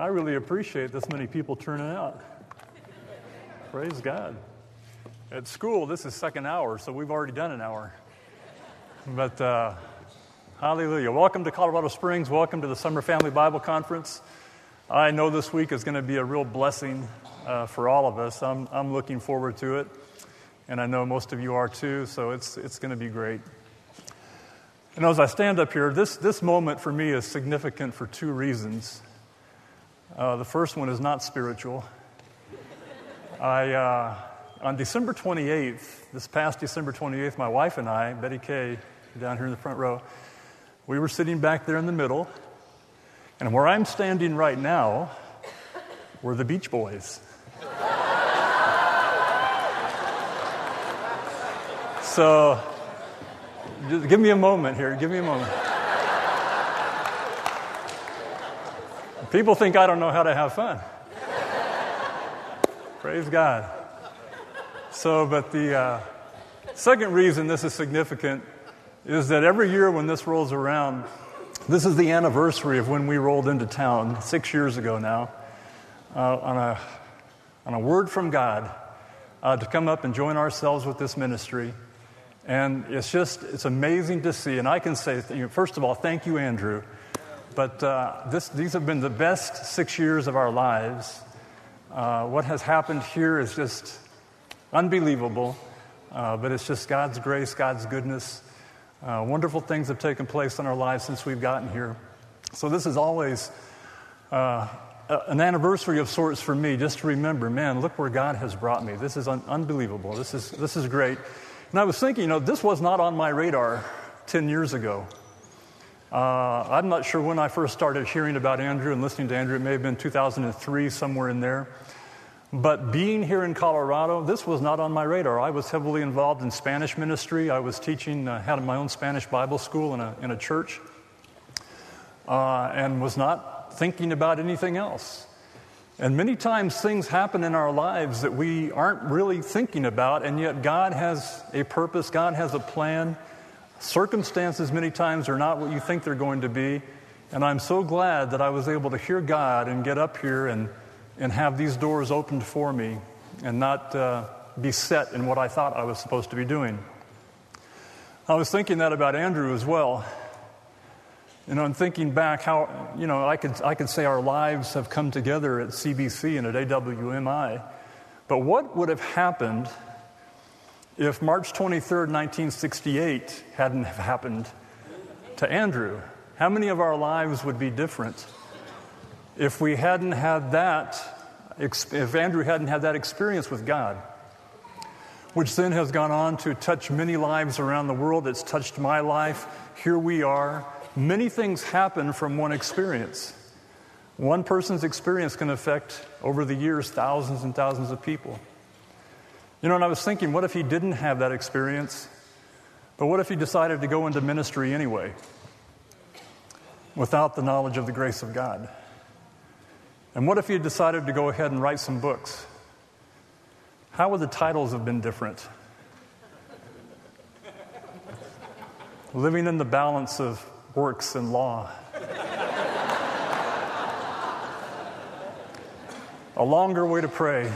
I really appreciate this many people turning out. Praise God. At school, this is second hour, so we've already done an hour. But hallelujah. Welcome to Colorado Springs. Welcome to the Summer Family Bible Conference. I know this week is going to be a real blessing for all of us. I'm looking forward to it, and I know most of you are too, so it's going to be great. And as I stand up here, this moment for me is significant for two reasons. The first one is not spiritual. On December 28th, this past December 28th, my wife and I, Betty Kay, down here in the front row, we were sitting back there in the middle, and where I'm standing right now were the Beach Boys. So, just give me a moment here. Give me a moment. People think I don't know how to have fun. Praise God. So, but the second reason this is significant is that every year when this rolls around, this is the anniversary of when we rolled into town 6 years ago now on a word from God to come up and join ourselves with this ministry. And it's amazing to see. And I can say, first of all, thank you, Andrew. But these have been the best 6 years of our lives. What has happened here is just unbelievable, but it's just God's grace, God's goodness. Wonderful things have taken place in our lives since we've gotten here. So this is always an anniversary of sorts for me, just to remember, man, look where God has brought me. This is unbelievable. This is great. And I was thinking, this was not on my radar 10 years ago. I'm not sure when I first started hearing about Andrew and listening to Andrew. It may have been 2003, somewhere in there. But being here in Colorado, this was not on my radar. I was heavily involved in Spanish ministry. I was teaching, had my own Spanish Bible school in a church, and was not thinking about anything else. And many times things happen in our lives that we aren't really thinking about, and yet God has a purpose. God has a plan. Circumstances many times are not what you think they're going to be. And I'm so glad that I was able to hear God and get up here and have these doors opened for me and not be set in what I thought I was supposed to be doing. I was thinking that about Andrew as well. I'm thinking back how, I could say our lives have come together at CBC and at AWMI. But what would have happened if March 23rd, 1968 hadn't have happened to Andrew? How many of our lives would be different? If we hadn't had that, if Andrew hadn't had that experience with God, which then has gone on to touch many lives around the world, it's touched my life. Here we are. Many things happen from one experience. One person's experience can affect, over the years, thousands and thousands of people. And I was thinking, what if he didn't have that experience? But what if he decided to go into ministry anyway, without the knowledge of the grace of God? And what if he had decided to go ahead and write some books? How would the titles have been different? Living in the Balance of Works and Law. A Longer Way to Pray.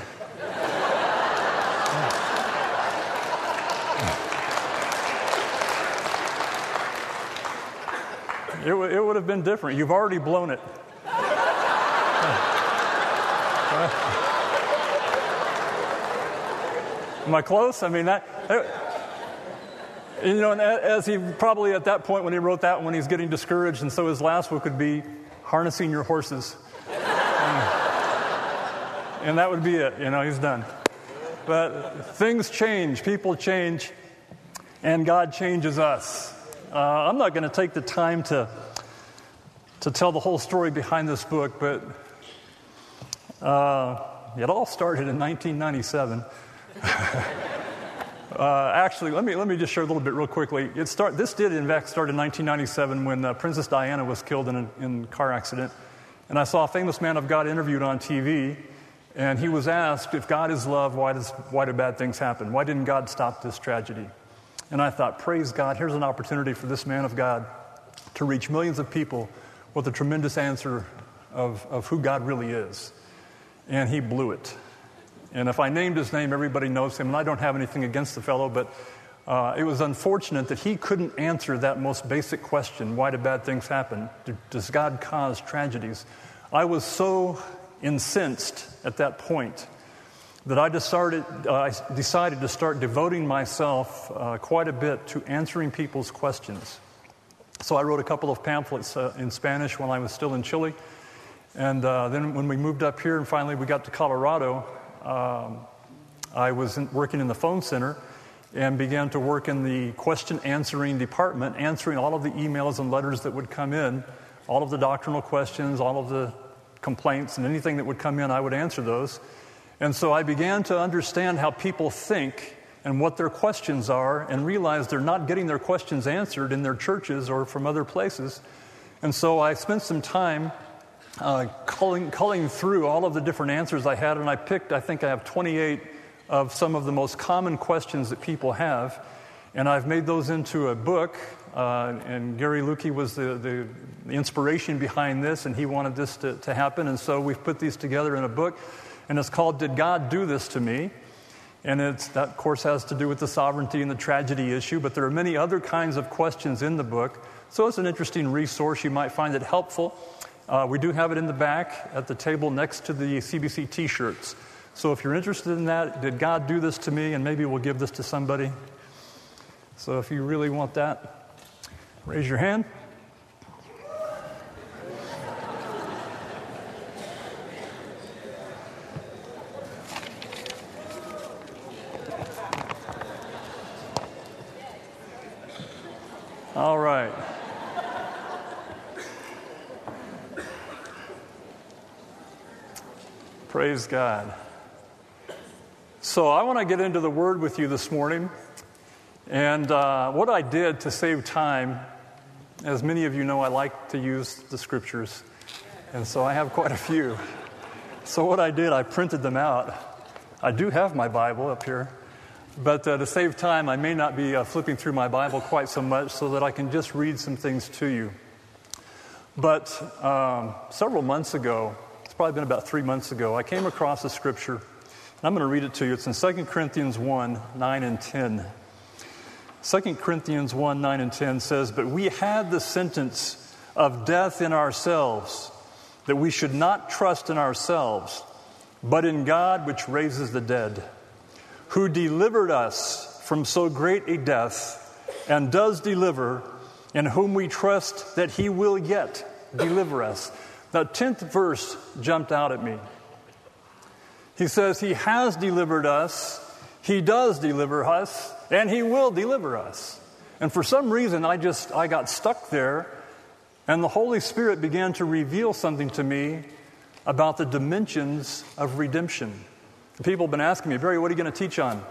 It would have been different. You've already blown it. Am I close? I mean, and as he probably at that point when he wrote that one, he's getting discouraged, and so his last book would be Harnessing Your Horses. And that would be it. He's done. But things change, people change, and God changes us. I'm not going to take the time to tell the whole story behind this book, but it all started in 1997. Actually, let me just share a little bit real quickly. This did in fact start in 1997 when Princess Diana was killed in a car accident, and I saw a famous man of God interviewed on TV, and he was asked, if God is love, why do bad things happen? Why didn't God stop this tragedy? And I thought, praise God, here's an opportunity for this man of God to reach millions of people with a tremendous answer of who God really is. And he blew it. And if I named his name, everybody knows him. And I don't have anything against the fellow, but it was unfortunate that he couldn't answer that most basic question, why do bad things happen? Does God cause tragedies? I was so incensed at that point that I decided to start devoting myself quite a bit to answering people's questions. So I wrote a couple of pamphlets in Spanish when I was still in Chile. And then when we moved up here and finally we got to Colorado, I was working in the phone center and began to work in the question answering department, answering all of the emails and letters that would come in, all of the doctrinal questions, all of the complaints, and anything that would come in, I would answer those. And so I began to understand how people think and what their questions are, and realized they're not getting their questions answered in their churches or from other places. And so I spent some time culling through all of the different answers I had, and I picked, I think I have 28 of some of the most common questions that people have, and I've made those into a book, and Gary Lukey was the inspiration behind this, and he wanted this to happen, and so we've put these together in a book, and it's called, Did God Do This to Me? And that, of course, has to do with the sovereignty and the tragedy issue, but there are many other kinds of questions in the book, so it's an interesting resource. You might find it helpful. We do have it in the back at the table next to the CBC T-shirts. So if you're interested in that, did God do this to me? And maybe we'll give this to somebody. So if you really want that, raise your hand. All right. Praise God. So I want to get into the Word with you this morning. And what I did to save time, as many of you know, I like to use the Scriptures. And so I have quite a few. So what I did, I printed them out. I do have my Bible up here. But to save time, I may not be flipping through my Bible quite so much so that I can just read some things to you. But several months ago, it's probably been about 3 months ago, I came across a scripture, and I'm going to read it to you. It's in 2 Corinthians 1, 9 and 10. 2 Corinthians 1, 9 and 10 says, "But we had the sentence of death in ourselves, that we should not trust in ourselves, but in God which raises the dead, who delivered us from so great a death, and does deliver, in whom we trust that he will yet deliver us." Now, 10th verse jumped out at me. He says, he has delivered us, he does deliver us, and he will deliver us. And for some reason, I got stuck there, and the Holy Spirit began to reveal something to me about the dimensions of redemption. People have been asking me, Barry, what are you going to teach on?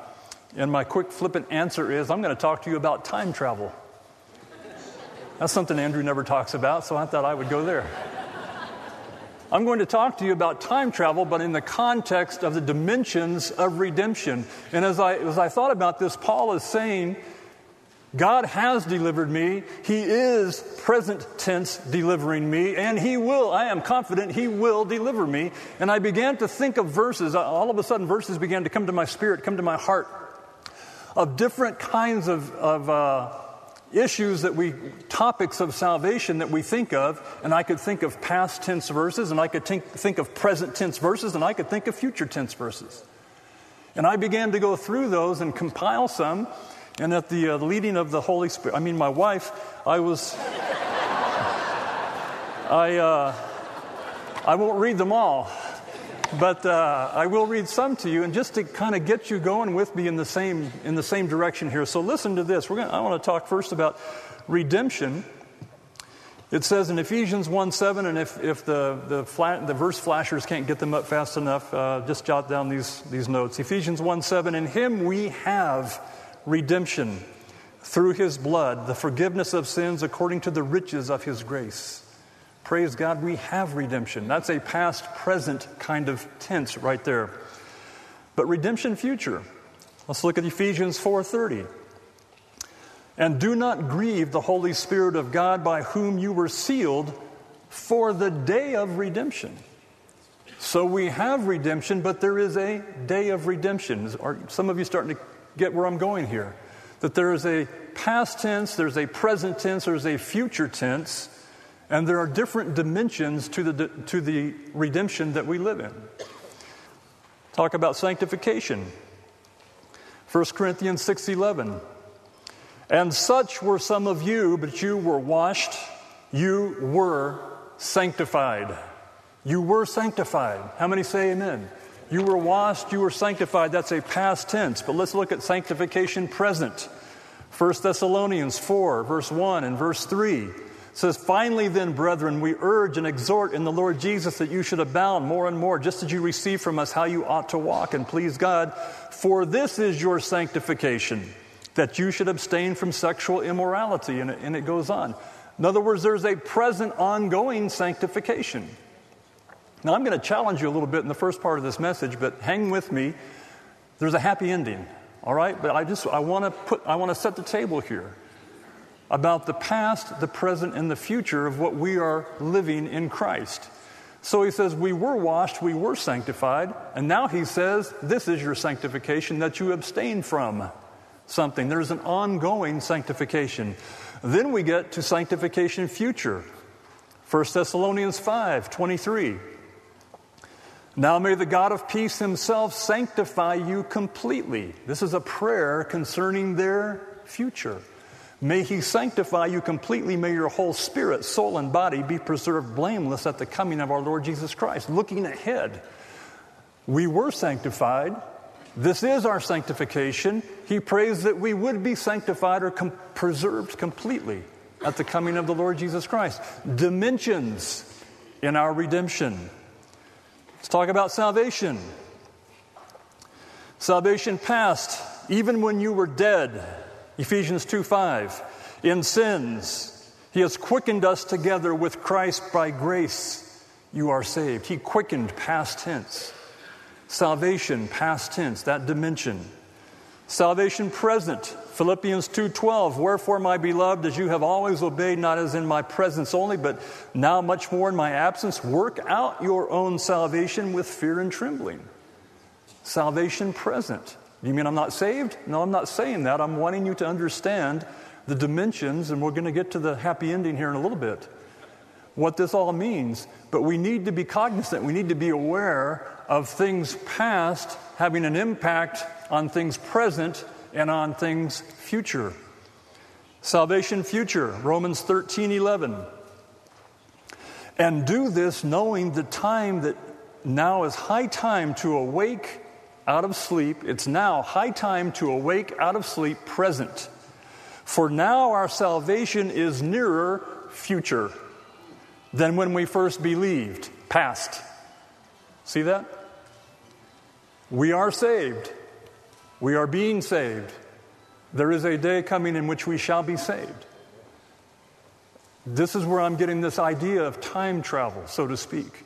And my quick, flippant answer is, I'm going to talk to you about time travel. That's something Andrew never talks about, so I thought I would go there. I'm going to talk to you about time travel, but in the context of the dimensions of redemption. And as I thought about this, Paul is saying, God has delivered me. He is present tense delivering me, and he will. I am confident he will deliver me. And I began to think of verses. All of a sudden, verses began to come to my spirit, come to my heart, of different kinds of issues topics of salvation that we think of, and I could think of past tense verses, and I could think of present tense verses, and I could think of future tense verses. And I began to go through those and compile some, and at the leading of the Holy Spirit, my wife, I won't read them all, but I will read some to you, and just to kind of get you going with me in the same direction here. So listen to this. I want to talk first about redemption. It says in Ephesians 1:7, and if the verse flashers can't get them up fast enough, just jot down these notes. Ephesians 1:7, "In him we have redemption through his blood, the forgiveness of sins according to the riches of his grace." Praise God, we have redemption. That's a past, present kind of tense right there. But redemption future. Let's look at Ephesians 4:30. "And do not grieve the Holy Spirit of God, by whom you were sealed for the day of redemption. So we have redemption, but there is a day of redemption. Are some of you starting to get where I'm going here? That there is a past tense, there's a present tense, there's a future tense, and there are different dimensions to the redemption that we live in. Talk about sanctification. 1 Corinthians 6:11. And such were some of you, but you were washed, you were sanctified. You were sanctified. How many say amen? You were washed, you were sanctified. That's a past tense. But let's look at sanctification present. 1 Thessalonians 4, verse 1 and verse 3 says, Finally then, brethren, we urge and exhort in the Lord Jesus that you should abound more and more, just as you receive from us how you ought to walk and please God. For this is your sanctification, that you should abstain from sexual immorality. And it goes on. In other words, there's a present ongoing sanctification. Now, I'm going to challenge you a little bit in the first part of this message, but hang with me. There's a happy ending, all right? But I want to set the table here about the past, the present, and the future of what we are living in Christ. So he says, we were washed, we were sanctified, and now he says, this is your sanctification, that you abstain from something. There's an ongoing sanctification. Then we get to sanctification future. 1 Thessalonians 5:23. Now may the God of peace himself sanctify you completely. This is a prayer concerning their future. May he sanctify you completely. May your whole spirit, soul, and body be preserved blameless at the coming of our Lord Jesus Christ. Looking ahead, we were sanctified. This is our sanctification. He prays that we would be sanctified or preserved completely at the coming of the Lord Jesus Christ. Dimensions in our redemption. Let's talk about salvation. Salvation past, even when you were dead, Ephesians 2:5. In sins, he has quickened us together with Christ. By grace, you are saved. He quickened, past tense. Salvation, past tense, that dimension. Salvation present, Philippians 2:12. Wherefore, my beloved, as you have always obeyed, not as in my presence only, but now much more in my absence, work out your own salvation with fear and trembling. Salvation present. You mean I'm not saved? No, I'm not saying that. I'm wanting you to understand the dimensions, and we're going to get to the happy ending here in a little bit, what this all means. But we need to be cognizant. We need to be aware of things past having an impact on things present and on things future. Salvation future, Romans 13:11. And do this knowing the time that now is high time to awake out of sleep. It's now high time to awake out of sleep present. For now our salvation is nearer future than when we first believed, past. See that? We are saved. We are being saved. There is a day coming in which we shall be saved. This is where I'm getting this idea of time travel, so to speak,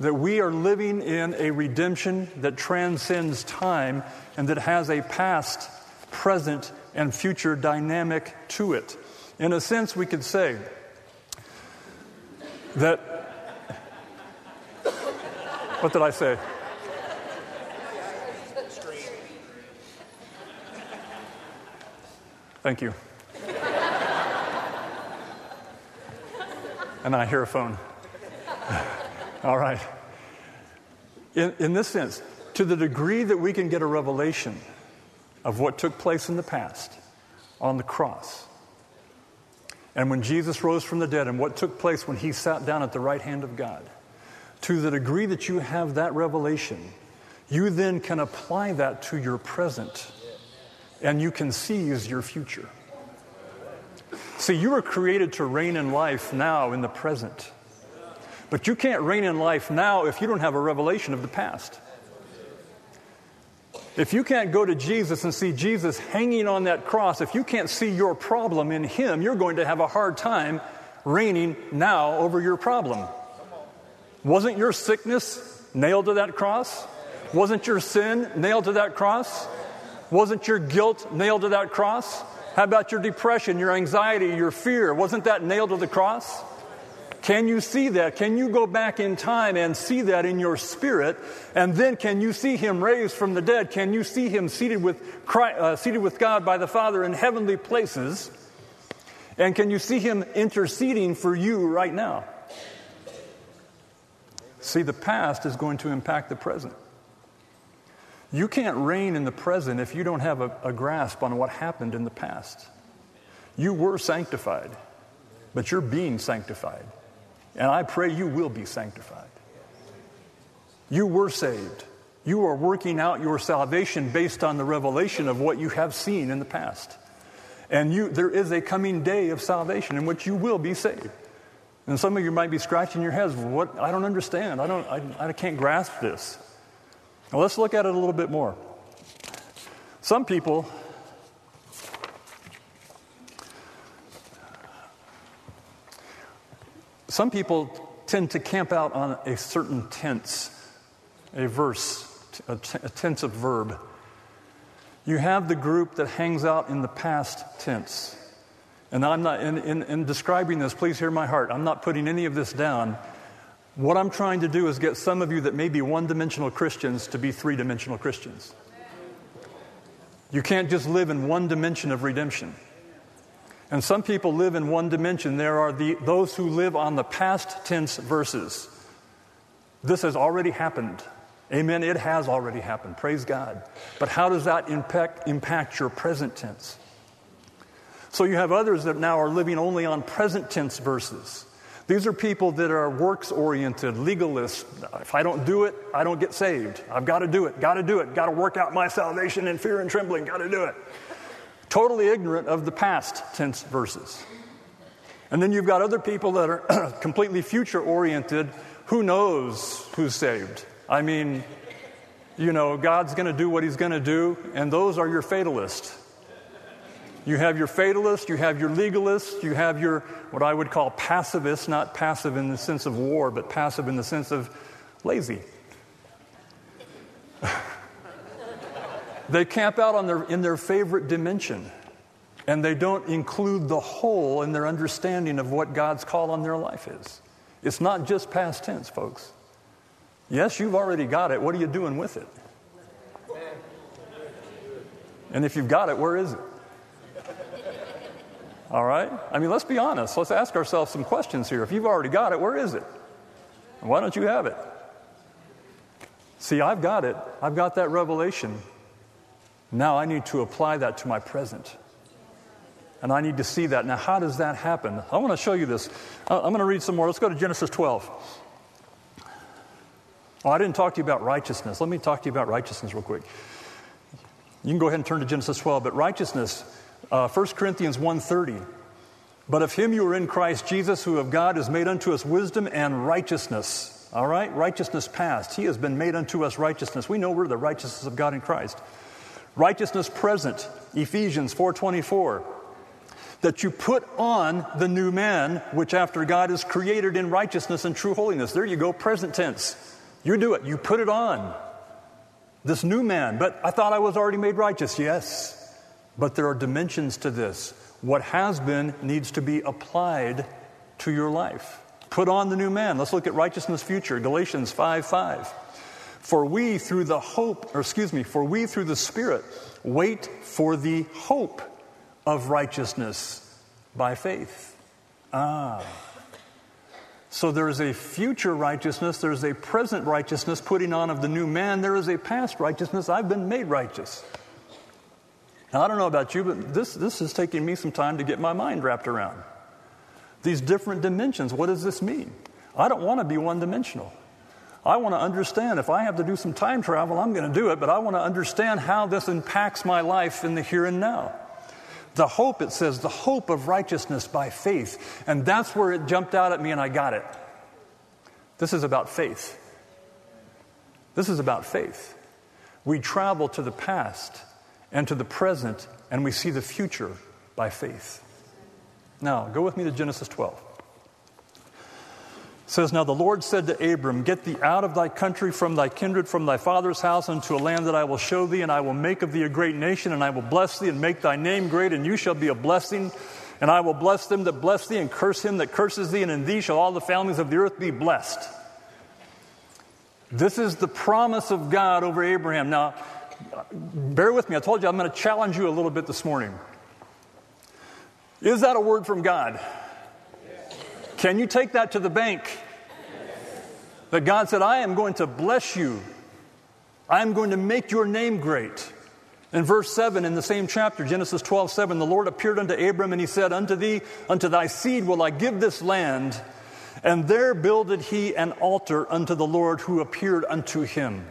that we are living in a redemption that transcends time and that has a past, present, and future dynamic to it. In a sense, we could say that... What did I say? Thank you. And I hear a phone. All right. In this sense, to the degree that we can get a revelation of what took place in the past on the cross, and when Jesus rose from the dead, and what took place when he sat down at the right hand of God, to the degree that you have that revelation, you then can apply that to your present. And you can seize your future. See, you were created to reign in life now in the present. But you can't reign in life now if you don't have a revelation of the past. If you can't go to Jesus and see Jesus hanging on that cross, if you can't see your problem in him, you're going to have a hard time reigning now over your problem. Wasn't your sickness nailed to that cross? Wasn't your sin nailed to that cross? Wasn't your guilt nailed to that cross? How about your depression, your anxiety, your fear? Wasn't that nailed to the cross? Can you see that? Can you go back in time and see that in your spirit? And then can you see him raised from the dead? Can you see him seated with God by the Father in heavenly places? And can you see him interceding for you right now? See, the past is going to impact the present. You can't reign in the present if you don't have a grasp on what happened in the past. You were sanctified, but you're being sanctified. And I pray you will be sanctified. You were saved. You are working out your salvation based on the revelation of what you have seen in the past. And there is a coming day of salvation in which you will be saved. And some of you might be scratching your heads. What? I don't understand. I can't grasp this. Now let's look at it a little bit more. Some people tend to camp out on a certain tense, a verse, a tense of verb. You have the group that hangs out in the past tense. And I'm not, in describing this, please hear my heart. I'm not putting any of this down. What I'm trying to do is get some of you that may be one-dimensional Christians to be three-dimensional Christians. You can't just live in one dimension of redemption. And some people live in one dimension. There are those who live on the past tense verses. This has already happened. Amen, it has already happened. Praise God. But how does that impact your present tense? So you have others that now are living only on present tense verses. These are people that are works-oriented, legalists. If I don't do it, I don't get saved. I've got to do it, got to do it, got to work out my salvation in fear and trembling, got to do it. Totally ignorant of the past tense verses. And then you've got other people that are completely future-oriented. Who knows who's saved? I mean, you know, God's going to do what he's going to do, and those are your fatalists. You have your fatalists, you have your legalists, you have your, what I would call pacifists, not passive in the sense of war, but passive in the sense of lazy. They camp out on in their favorite dimension, and they don't include the whole in their understanding of what God's call on their life is. It's not just past tense, folks. Yes, you've already got it. What are you doing with it? And if you've got it, where is it? All right? I mean, let's be honest. Let's ask ourselves some questions here. If you've already got it, where is it? And why don't you have it? See, I've got it. I've got that revelation. Now I need to apply that to my present. And I need to see that. Now, how does that happen? I want to show you this. I'm going to read some more. Let's go to Genesis 12. Oh, I didn't talk to you about righteousness. Let me talk to you about righteousness real quick. You can go ahead and turn to Genesis 12, but righteousness... 1 Corinthians 1:30, but of him you are in Christ Jesus, who of God is made unto us wisdom and righteousness. All right? Righteousness past. He has been made unto us righteousness. We know we're the righteousness of God in Christ. Righteousness present, Ephesians 4:24, that you put on the new man, which after God is created in righteousness and true holiness. There you go, present tense. You do it. You put it on. This new man. But I thought I was already made righteous. Yes. But there are dimensions to this. What has been needs to be applied to your life. Put on the new man. Let's look at righteousness future. Galatians 5:5. For we through the Spirit wait for the hope of righteousness by faith. So there is a future righteousness. There is a present righteousness, putting on of the new man. There is a past righteousness. I've been made righteous. Now, I don't know about you, but this is taking me some time to get my mind wrapped around. These different dimensions, what does this mean? I don't want to be one-dimensional. I want to understand. If I have to do some time travel, I'm going to do it, but I want to understand how this impacts my life in the here and now. The hope, it says, the hope of righteousness by faith. And that's where it jumped out at me and I got it. This is about faith. This is about faith. We travel to the past and to the present, and we see the future by faith. Now, go with me to Genesis 12. It says, Now the Lord said to Abram, Get thee out of thy country, from thy kindred, from thy father's house, unto a land that I will show thee, and I will make of thee a great nation, and I will bless thee, and make thy name great, and you shall be a blessing. And I will bless them that bless thee, and curse him that curses thee, and in thee shall all the families of the earth be blessed. This is the promise of God over Abraham. Now, bear with me. I told you I'm going to challenge you a little bit this morning. Is that a word from God? Yes. Can you take that to the bank? Yes. That God said, I am going to bless you. I am going to make your name great. In verse 7 in the same chapter, Genesis 12:7, the Lord appeared unto Abram, and he said, unto thee, unto thy seed will I give this land. And there builded he an altar unto the Lord who appeared unto him.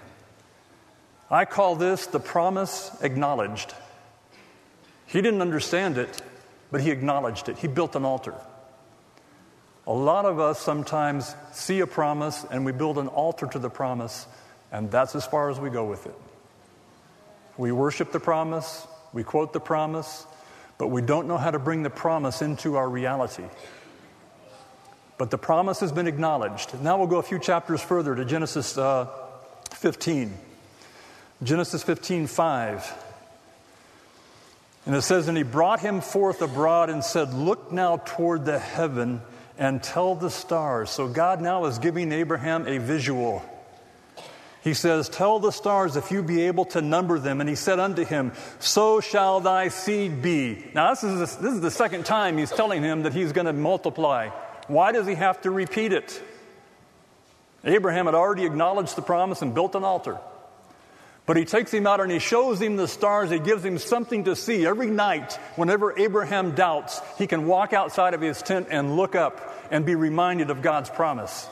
I call this the promise acknowledged. He didn't understand it, but he acknowledged it. He built an altar. A lot of us sometimes see a promise and we build an altar to the promise, and that's as far as we go with it. We worship the promise, we quote the promise, but we don't know how to bring the promise into our reality. But the promise has been acknowledged. Now we'll go a few chapters further to Genesis 15. Genesis 15:5. And it says, and he brought him forth abroad and said, look now toward the heaven and tell the stars. So God now is giving Abraham a visual. He says, tell the stars if you be able to number them. And he said unto him, so shall thy seed be. Now this is the second time he's telling him that he's going to multiply. Why does he have to repeat it? Abraham had already acknowledged the promise and built an altar. But he takes him out and he shows him the stars. He gives him something to see. Every night, whenever Abraham doubts, he can walk outside of his tent and look up and be reminded of God's promise.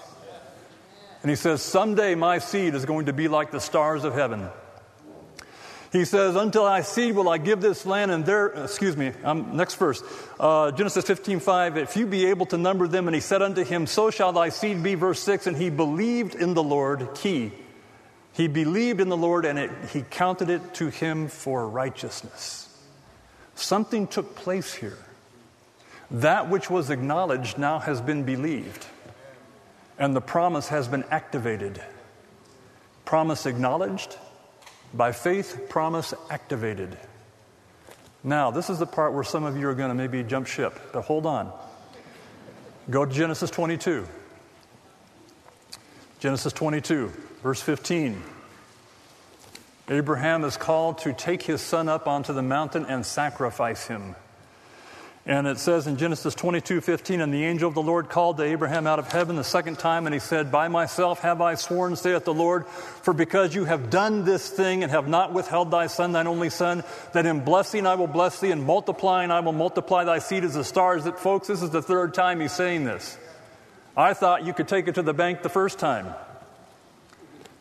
And he says, someday my seed is going to be like the stars of heaven. He says, until I see will I give this land, and there, next verse, Genesis 15:5, if you be able to number them. And he said unto him, so shall thy seed be, verse 6, and he believed in the Lord, He believed in the Lord, and he counted it to him for righteousness. Something took place here. That which was acknowledged now has been believed, and the promise has been activated. Promise acknowledged. By faith, promise activated. Now, this is the part where some of you are going to maybe jump ship, but hold on. Go to Genesis 22. Genesis 22, verse 15. Abraham is called to take his son up onto the mountain and sacrifice him. And it says in Genesis 22:15, and the angel of the Lord called to Abraham out of heaven the second time, and he said, by myself have I sworn, saith the Lord, for because you have done this thing and have not withheld thy son, thine only son, that in blessing I will bless thee, and multiplying I will multiply thy seed as the stars. That, folks, this is the third time he's saying this. I thought you could take it to the bank the first time.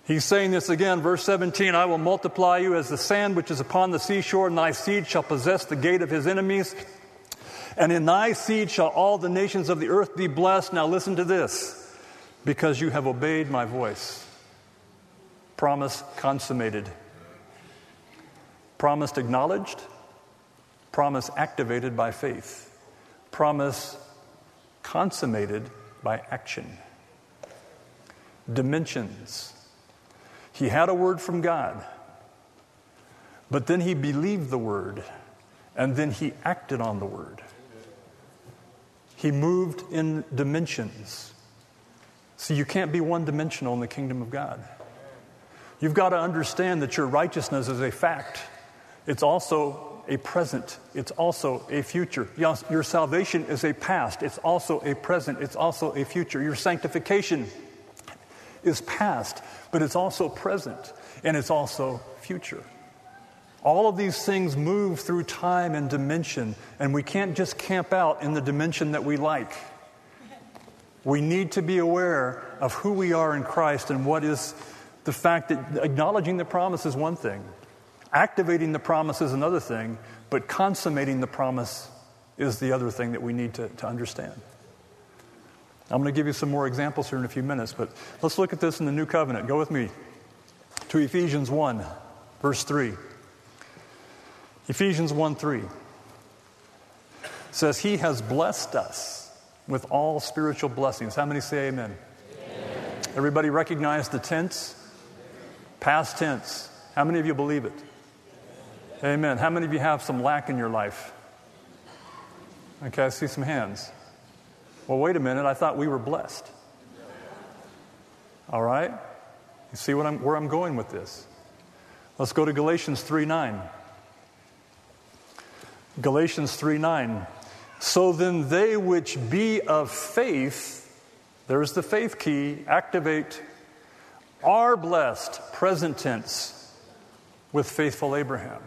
He's saying this again, verse 17, I will multiply you as the sand which is upon the seashore, and thy seed shall possess the gate of his enemies. And in thy seed shall all the nations of the earth be blessed. Now listen to this. Because you have obeyed my voice. Promise consummated. Promise acknowledged. Promise activated by faith. Promise consummated by action. Dimensions. He had a word from God. But then he believed the word. And then he acted on the word. He moved in dimensions. See, you can't be one-dimensional in the kingdom of God. You've got to understand that your righteousness is a fact. It's also a present. It's also a future. Your salvation is a past. It's also a present. It's also a future. Your sanctification is past, but it's also present, and it's also future. All of these things move through time and dimension, and we can't just camp out in the dimension that we like. We need to be aware of who we are in Christ and what is the fact that acknowledging the promise is one thing. Activating the promise is another thing, but consummating the promise is the other thing that we need to understand. I'm going to give you some more examples here in a few minutes, but let's look at this in the New Covenant. Go with me to Ephesians 1, verse 3. Ephesians 1:3 says, he has blessed us with all spiritual blessings. How many say amen? Amen. Everybody recognize the tense? Past tense. How many of you believe it? Amen. How many of you have some lack in your life? Okay, I see some hands. Well, wait a minute. I thought we were blessed. All right? You see what where I'm going with this? Let's go to Galatians 3:9. Galatians 3:9. So then they which be of faith, there's the faith key, activate, are blessed, present tense, with faithful Abraham.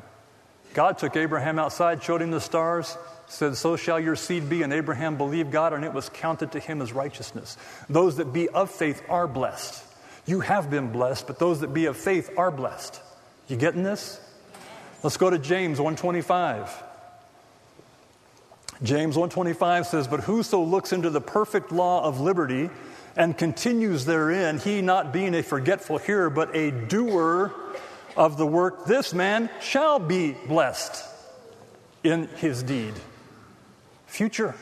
God took Abraham outside, showed him the stars, said, so shall your seed be, and Abraham believed God, and it was counted to him as righteousness. Those that be of faith are blessed. You have been blessed, but those that be of faith are blessed. You getting this? Let's go to James 1:25. James 1:25 says, but whoso looks into the perfect law of liberty and continues therein, he not being a forgetful hearer, but a doer of the work, this man shall be blessed in his deed. Future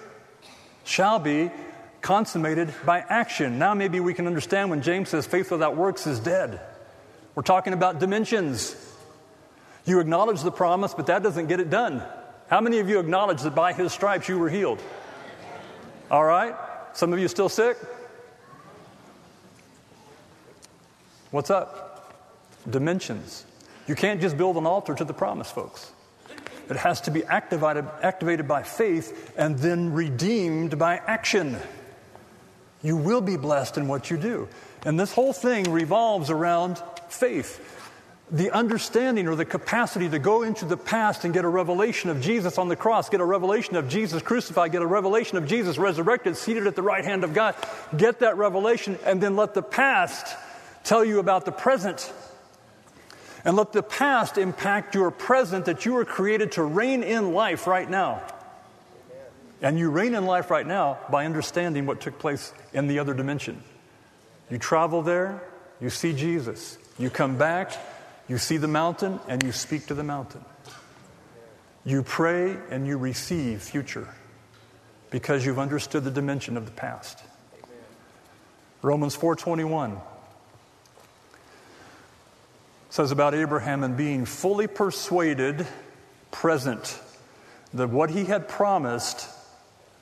shall be consummated by action. Now maybe we can understand when James says faith without works is dead. We're talking about dimensions. You acknowledge the promise, but that doesn't get it done. How many of you acknowledge that by his stripes you were healed? All right? Some of you still sick? What's up? Dimensions. You can't just build an altar to the promise, folks. It has to be activated by faith and then redeemed by action. You will be blessed in what you do. And this whole thing revolves around faith. The understanding or the capacity to go into the past and get a revelation of Jesus on the cross, get a revelation of Jesus crucified, get a revelation of Jesus resurrected, seated at the right hand of God. Get that revelation and then let the past tell you about the present. And let the past impact your present that you were created to reign in life right now. And you reign in life right now by understanding what took place in the other dimension. You travel there, you see Jesus. You come back. You see the mountain and you speak to the mountain. You pray and you receive future because you've understood the dimension of the past. Amen. Romans 4:21 says about Abraham and being fully persuaded, present, that what he had promised,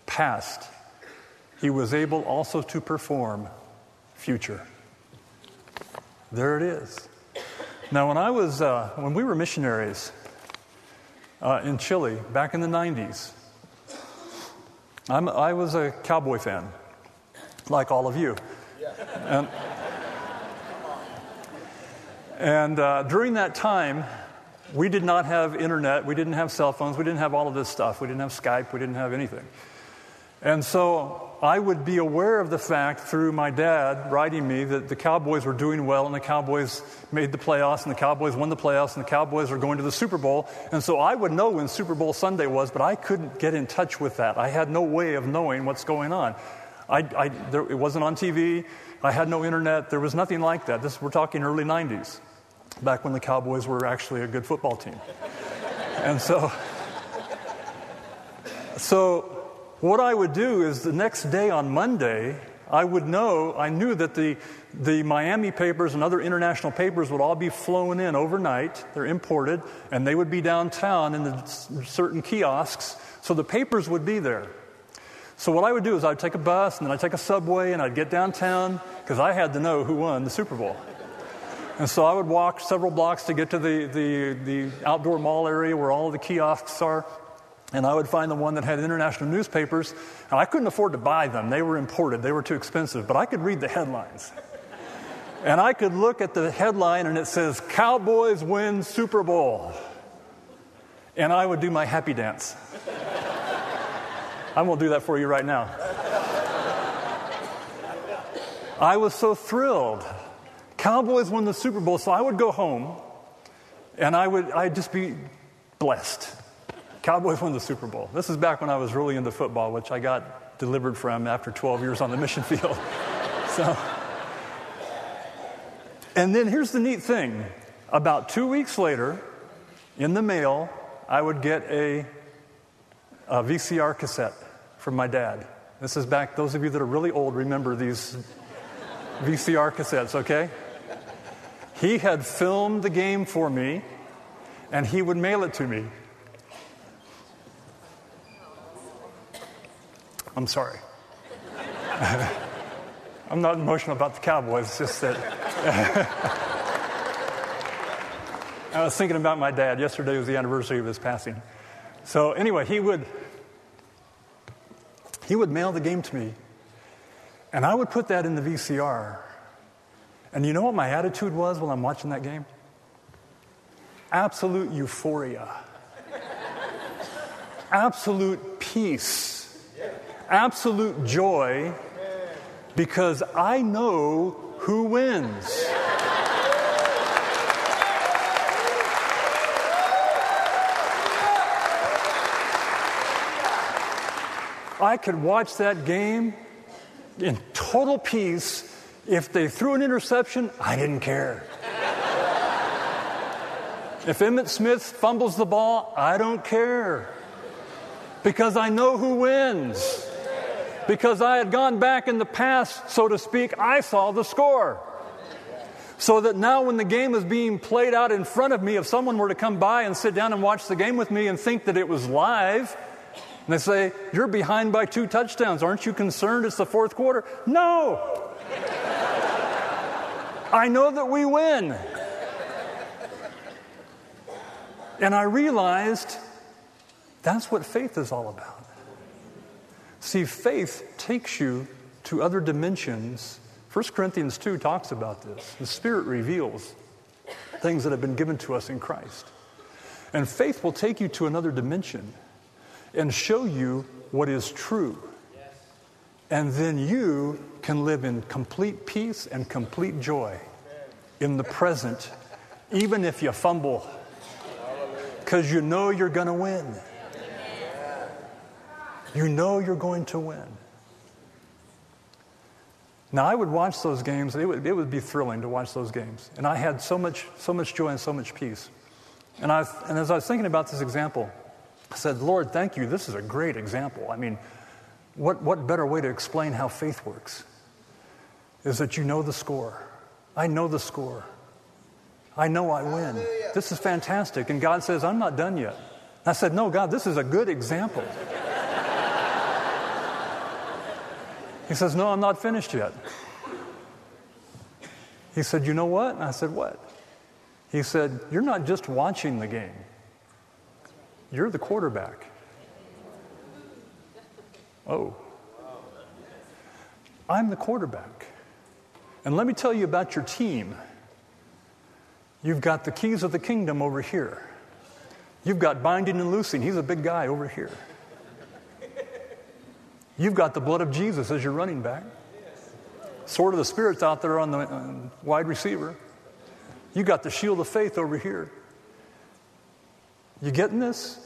past, he was able also to perform, future. There it is. Now, when we were missionaries in Chile back in the 90s, I was a cowboy fan, like all of you. And during that time, we did not have internet, we didn't have cell phones, we didn't have all of this stuff, we didn't have Skype, we didn't have anything. And so I would be aware of the fact through my dad writing me that the Cowboys were doing well and the Cowboys made the playoffs and the Cowboys won the playoffs and the Cowboys were going to the Super Bowl. And so I would know when Super Bowl Sunday was, but I couldn't get in touch with that. I had no way of knowing what's going on. It wasn't on TV. I had no internet. There was nothing like that. We're talking early 90s, back when the Cowboys were actually a good football team. And so what I would do is the next day on Monday, I knew that the Miami papers and other international papers would all be flown in overnight. They're imported, and they would be downtown in the certain kiosks, so the papers would be there. So what I would do is I'd take a bus, and then I'd take a subway, and I'd get downtown, because I had to know who won the Super Bowl. And so I would walk several blocks to get to the outdoor mall area where all of the kiosks are. And I would find the one that had international newspapers, and I couldn't afford to buy them. They were imported. They were too expensive. But I could read the headlines. And I could look at the headline, and it says, Cowboys win Super Bowl. And I would do my happy dance. I won't do that for you right now. I was so thrilled. Cowboys won the Super Bowl. So I would go home, and I'd just be blessed. Cowboys won the Super Bowl. This is back when I was really into football, which I got delivered from after 12 years on the mission field. And then here's the neat thing. About 2 weeks later, in the mail, I would get a VCR cassette from my dad. This is back, those of you that are really old remember these VCR cassettes, okay? He had filmed the game for me, and he would mail it to me. I'm sorry. I'm not emotional about the Cowboys. It's just that... I was thinking about my dad. Yesterday was the anniversary of his passing. So anyway, he would mail the game to me, and I would put that in the VCR. And you know what my attitude was while I'm watching that game? Absolute euphoria. Absolute peace. Absolute joy, because I know who wins. I could watch that game in total peace. If they threw an interception, I didn't care. If Emmitt Smith fumbles the ball, I don't care. Because I know who wins. Because I had gone back in the past, so to speak, I saw the score. So that now when the game is being played out in front of me, if someone were to come by and sit down and watch the game with me and think that it was live, and they say, "You're behind by 2 touchdowns. Aren't you concerned it's the 4th quarter? No. I know that we win. And I realized that's what faith is all about. See, faith takes you to other dimensions. 1 Corinthians 2 talks about this. The Spirit reveals things that have been given to us in Christ. And faith will take you to another dimension and show you what is true. And then you can live in complete peace and complete joy in the present, even if you fumble, because you know you're going to win. You know you're going to win. Now, I would watch those games. It would be thrilling to watch those games. And I had so much joy and so much peace. And as I was thinking about this example, I said, "Lord, thank you. This is a great example. I mean, what better way to explain how faith works is that you know the score. I know the score. I know I win. Hallelujah. This is fantastic." And God says, "I'm not done yet." And I said, "No, God, this is a good example." He says, "No, I'm not finished yet." He said, "You know what?" And I said, "What?" He said, "You're not just watching the game. You're the quarterback." Oh. I'm the quarterback. And let me tell you about your team. You've got the keys of the kingdom over here. You've got binding and loosing. He's a big guy over here. You've got the blood of Jesus as your running back. Sword of the Spirit's out there on the wide receiver. You've got the shield of faith over here. You getting this?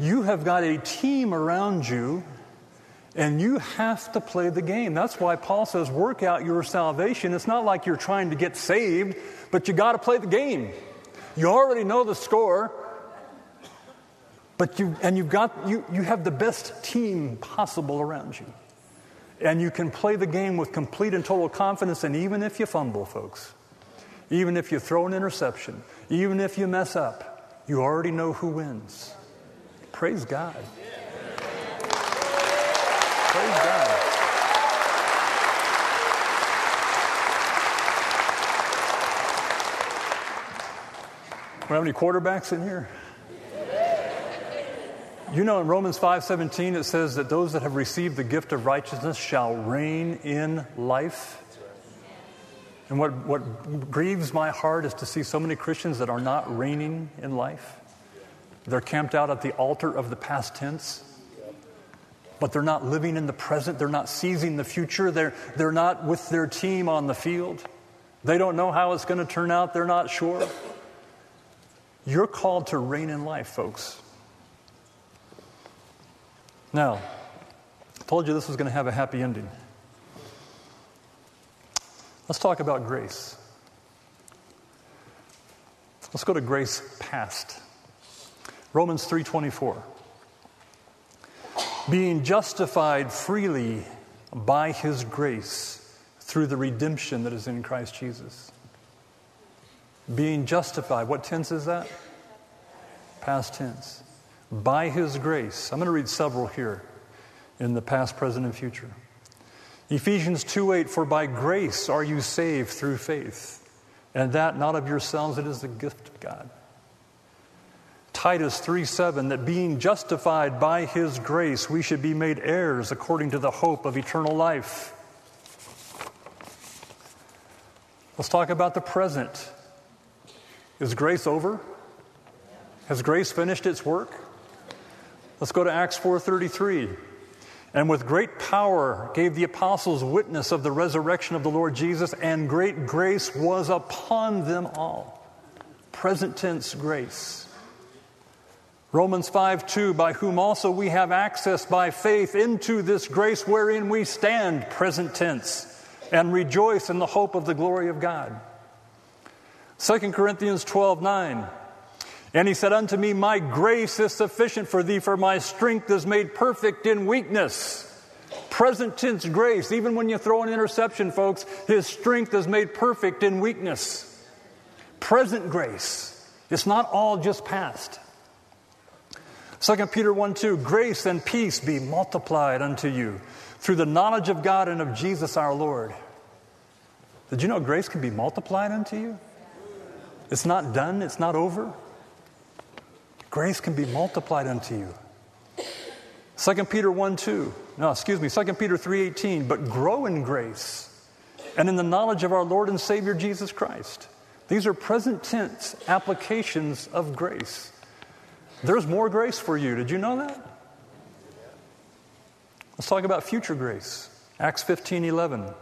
You have got a team around you, and you have to play the game. That's why Paul says, work out your salvation. It's not like you're trying to get saved, but you got to play the game. You already know the score, but you have the best team possible around you. And you can play the game with complete and total confidence, and even if you fumble, folks, even if you throw an interception, even if you mess up, you already know who wins. Praise God. Praise God. We have any quarterbacks in here? You know, in Romans 5:17, it says that those that have received the gift of righteousness shall reign in life. And what grieves my heart is to see so many Christians that are not reigning in life. They're camped out at the altar of the past tense, but they're not living in the present. They're not seizing the future. They're not with their team on the field. They don't know how it's going to turn out. They're not sure. You're called to reign in life, folks. Now, I told you this was going to have a happy ending. Let's talk about grace. Let's go to grace past. Romans 3:24. Being justified freely by his grace through the redemption that is in Christ Jesus. Being justified. What tense is that? Past tense. By his grace. I'm going to read several here. in the past, present, and future. Ephesians 2:8, for by grace are you saved through faith, and that not of yourselves, it is the gift of God. Titus 3:7, that being justified by his grace, we should be made heirs according to the hope of eternal life. Let's talk about the present. Is grace over? Has grace finished its work? Let's go to Acts 4:33. And with great power gave the apostles witness of the resurrection of the Lord Jesus, and great grace was upon them all. Present tense grace. Romans 5:2, by whom also we have access by faith into this grace wherein we stand, present tense, and rejoice in the hope of the glory of God. 2 Corinthians 12:9, and he said unto me, my grace is sufficient for thee, for my strength is made perfect in weakness. Present tense grace. Even when you throw an interception, folks, his strength is made perfect in weakness. Present grace. It's not all just past. 2 Peter 1:2, grace and peace be multiplied unto you through the knowledge of God and of Jesus our Lord. Did you know grace can be multiplied unto you? It's not done. It's not over. Grace can be multiplied unto you. 2 Peter 3:18, but grow in grace and in the knowledge of our Lord and Savior Jesus Christ. These are present tense applications of grace. There's more grace for you. Did you know that? Let's talk about future grace. Acts 15:11.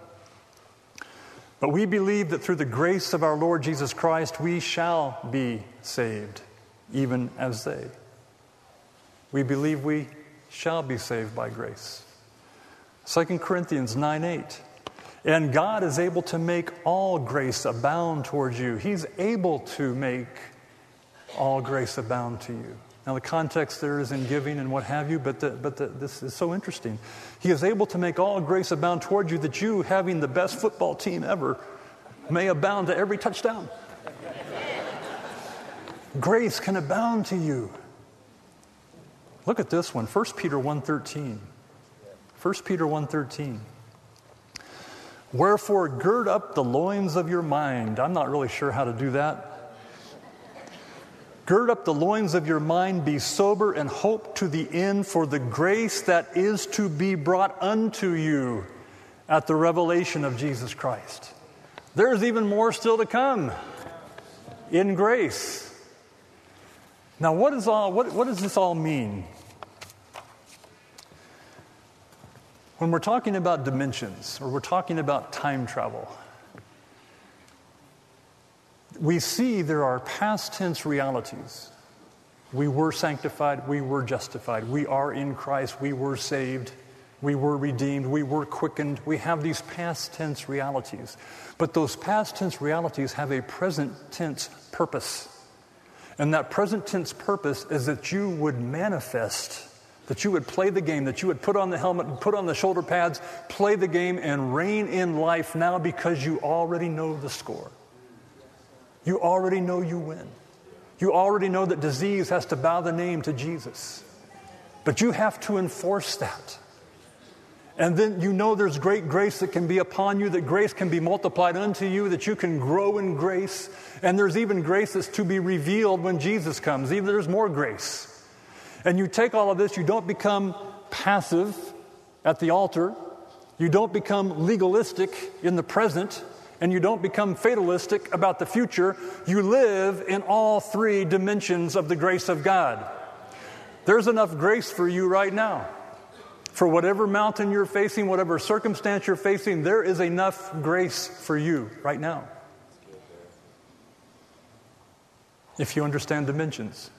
But we believe that through the grace of our Lord Jesus Christ, we shall be saved, even as they. We believe we shall be saved by grace. 2 Corinthians 9:8. And God is able to make all grace abound towards you. He's able to make all grace abound to you. Now, the context there is in giving and what have you, but this is so interesting. He is able to make all grace abound toward you, that you, having the best football team ever, may abound to every touchdown. Grace can abound to you. Look at this one, 1 Peter 1:13. Wherefore, gird up the loins of your mind. I'm not really sure how to do that. Gird up the loins of your mind, be sober, and hope to the end for the grace that is to be brought unto you at the revelation of Jesus Christ. There's even more still to come in grace. Now, what does this all mean? When we're talking about dimensions, or we're talking about time travel, we see there are past tense realities. We were sanctified. We were justified. We are in Christ. We were saved. We were redeemed. We were quickened. We have these past tense realities. But those past tense realities have a present tense purpose. And that present tense purpose is that you would manifest, that you would play the game, that you would put on the helmet and put on the shoulder pads, play the game and reign in life now because you already know the score. You already know you win. You already know that disease has to bow the name to Jesus. But you have to enforce that. And then you know there's great grace that can be upon you, that grace can be multiplied unto you, that you can grow in grace. And there's even grace that's to be revealed when Jesus comes. Even there's more grace. And you take all of this, you don't become passive at the altar. You don't become legalistic in the present. And you don't become fatalistic about the future. You live in all three dimensions of the grace of God. There's enough grace for you right now. For whatever mountain you're facing, whatever circumstance you're facing, there is enough grace for you right now. If you understand dimensions,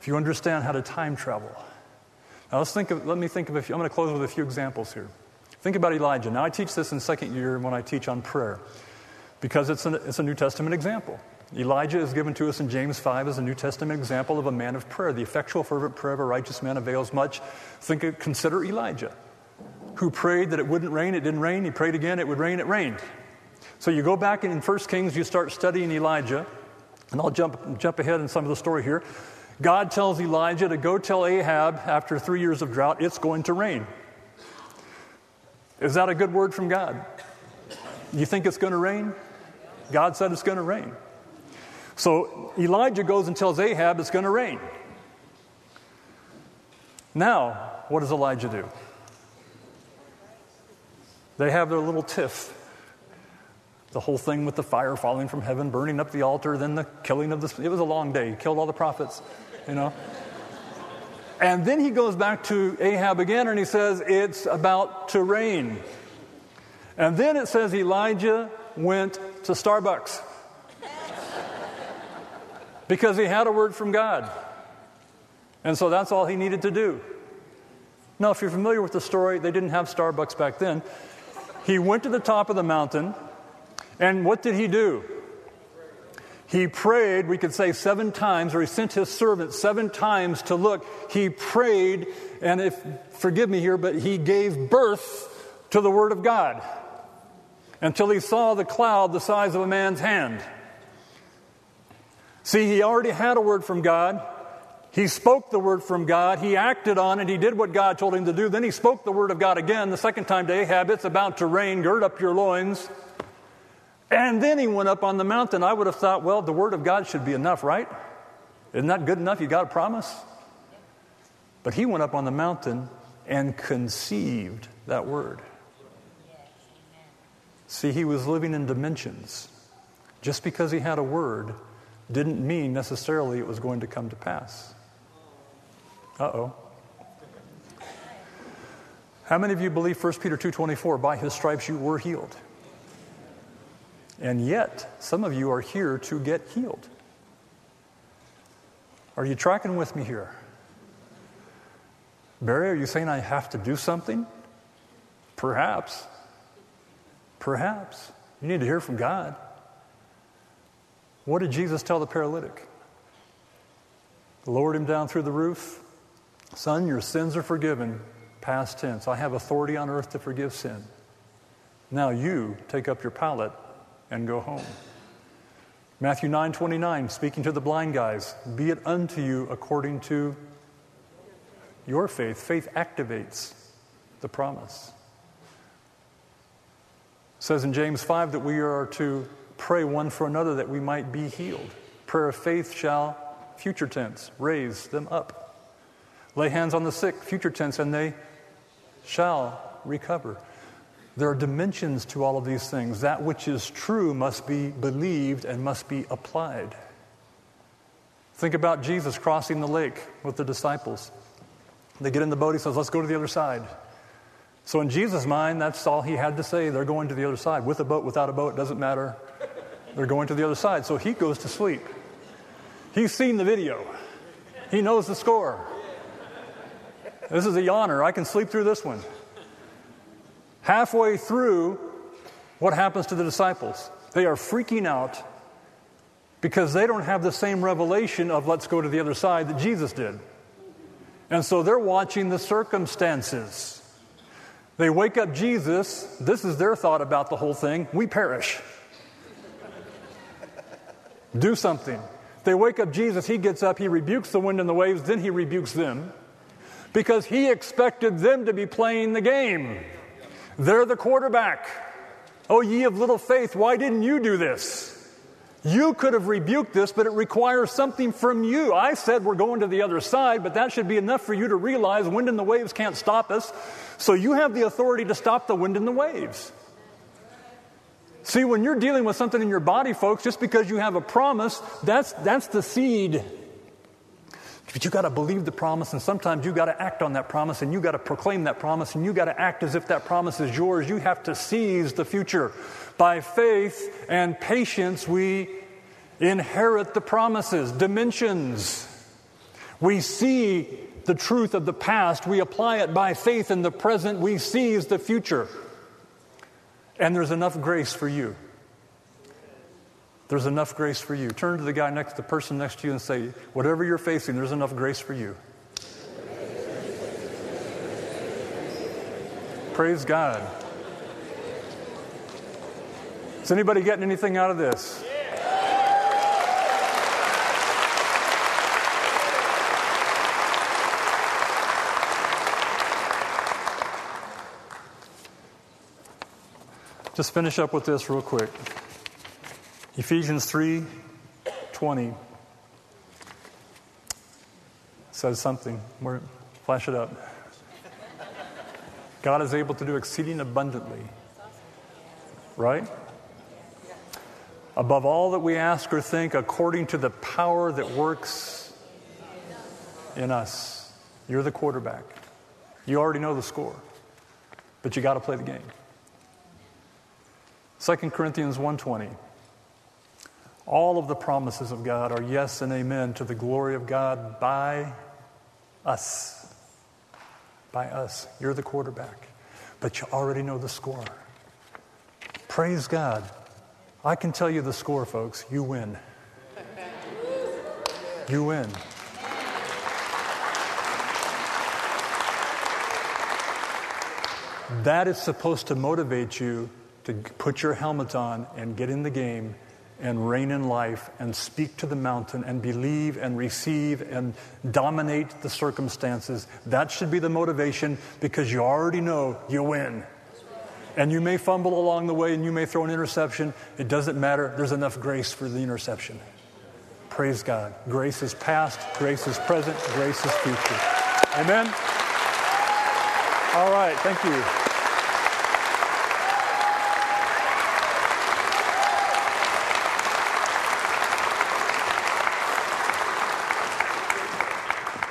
if you understand how to time travel. Now I'm going to close with a few examples here. Think about Elijah. Now, I teach this in second year when I teach on prayer because it's a New Testament example. Elijah is given to us in James 5 as a New Testament example of a man of prayer. The effectual fervent prayer of a righteous man avails much. Consider Elijah, who prayed that it wouldn't rain. It didn't rain. He prayed again. It would rain. It rained. So you go back in 1 Kings, you start studying Elijah, and I'll jump ahead in some of the story here. God tells Elijah to go tell Ahab after 3 years of drought, it's going to rain. Is that a good word from God? You think it's going to rain? God said it's going to rain. So Elijah goes and tells Ahab it's going to rain. Now, what does Elijah do? They have their little tiff. The whole thing with the fire falling from heaven, burning up the altar, then the killing of the... It was a long day. He killed all the prophets, you know. And then he goes back to Ahab again, and he says, it's about to rain. And then it says Elijah went to Starbucks because he had a word from God. And so that's all he needed to do. Now, if you're familiar with the story, they didn't have Starbucks back then. He went to the top of the mountain, and what did he do? He prayed, we could say 7 times, or he sent his servant 7 times to look. He prayed, and forgive me here, but he gave birth to the Word of God until he saw the cloud the size of a man's hand. See, he already had a word from God. He spoke the word from God. He acted on it. He did what God told him to do. Then he spoke the word of God again the second time to Ahab. It's about to rain. Gird up your loins. And then he went up on the mountain. I would have thought, well, the word of God should be enough, right? Isn't that good enough? You got a promise? But he went up on the mountain and conceived that word. See, he was living in dimensions. Just because he had a word didn't mean necessarily it was going to come to pass. Uh-oh. How many of you believe 1 Peter 2:24, by his stripes you were healed? And yet, some of you are here to get healed. Are you tracking with me here? Barry, are you saying I have to do something? Perhaps. Perhaps. You need to hear from God. What did Jesus tell the paralytic? Lowered him down through the roof. Son, your sins are forgiven. Past tense. I have authority on earth to forgive sin. Now you take up your pallet and go home. Matthew 9:29, speaking to the blind guys, be it unto you according to your faith. Faith activates the promise. It says in James 5 that we are to pray one for another that we might be healed. Prayer of faith shall, future tense, raise them up. Lay hands on the sick, future tense, and they shall recover. There are dimensions to all of these things. That which is true must be believed and must be applied. Think about Jesus crossing the lake with the disciples. They get in the boat. He says, let's go to the other side. So in Jesus' mind, that's all he had to say. They're going to the other side. With a boat, without a boat, it doesn't matter. They're going to the other side. So he goes to sleep. He's seen the video. He knows the score. This is a yawner. I can sleep through this one. Halfway through, what happens to the disciples? They are freaking out because they don't have the same revelation of let's go to the other side that Jesus did. And so they're watching the circumstances. They wake up Jesus. This is their thought about the whole thing. We perish. Do something. They wake up Jesus. He gets up. He rebukes the wind and the waves. Then he rebukes them because he expected them to be playing the game. They're the quarterback. Oh, ye of little faith, why didn't you do this? You could have rebuked this, but it requires something from you. I said we're going to the other side, but that should be enough for you to realize wind and the waves can't stop us. So you have the authority to stop the wind and the waves. See, when you're dealing with something in your body, folks, just because you have a promise, that's the seed. But you got to believe the promise, and sometimes you got to act on that promise, and you got to proclaim that promise, and you got to act as if that promise is yours. You have to seize the future. By faith and patience, we inherit the promises, dimensions. We see the truth of the past. We apply it by faith in the present. We seize the future. And there's enough grace for you. There's enough grace for you. Turn to the person next to you and say, whatever you're facing, there's enough grace for you. Praise God. Is anybody getting anything out of this? just finish up with this real quick. Ephesians 3:20 says something. Flash it up. God is able to do exceeding abundantly, right? Above all that we ask or think, according to the power that works in us. You're the quarterback. You already know the score, but you got to play the game. 2 Corinthians 1:20. All of the promises of God are yes and amen to the glory of God by us. By us. You're the quarterback, but you already know the score. Praise God. I can tell you the score, folks. You win. You win. That is supposed to motivate you to put your helmet on and get in the game and reign in life and speak to the mountain and believe and receive and dominate the circumstances. That should be the motivation, because you already know you win. And you may fumble along the way, and you may throw an interception. It doesn't matter. There's enough grace for the interception. Praise God. Grace is past. Grace is present. Grace is future. Amen? All right. Thank you.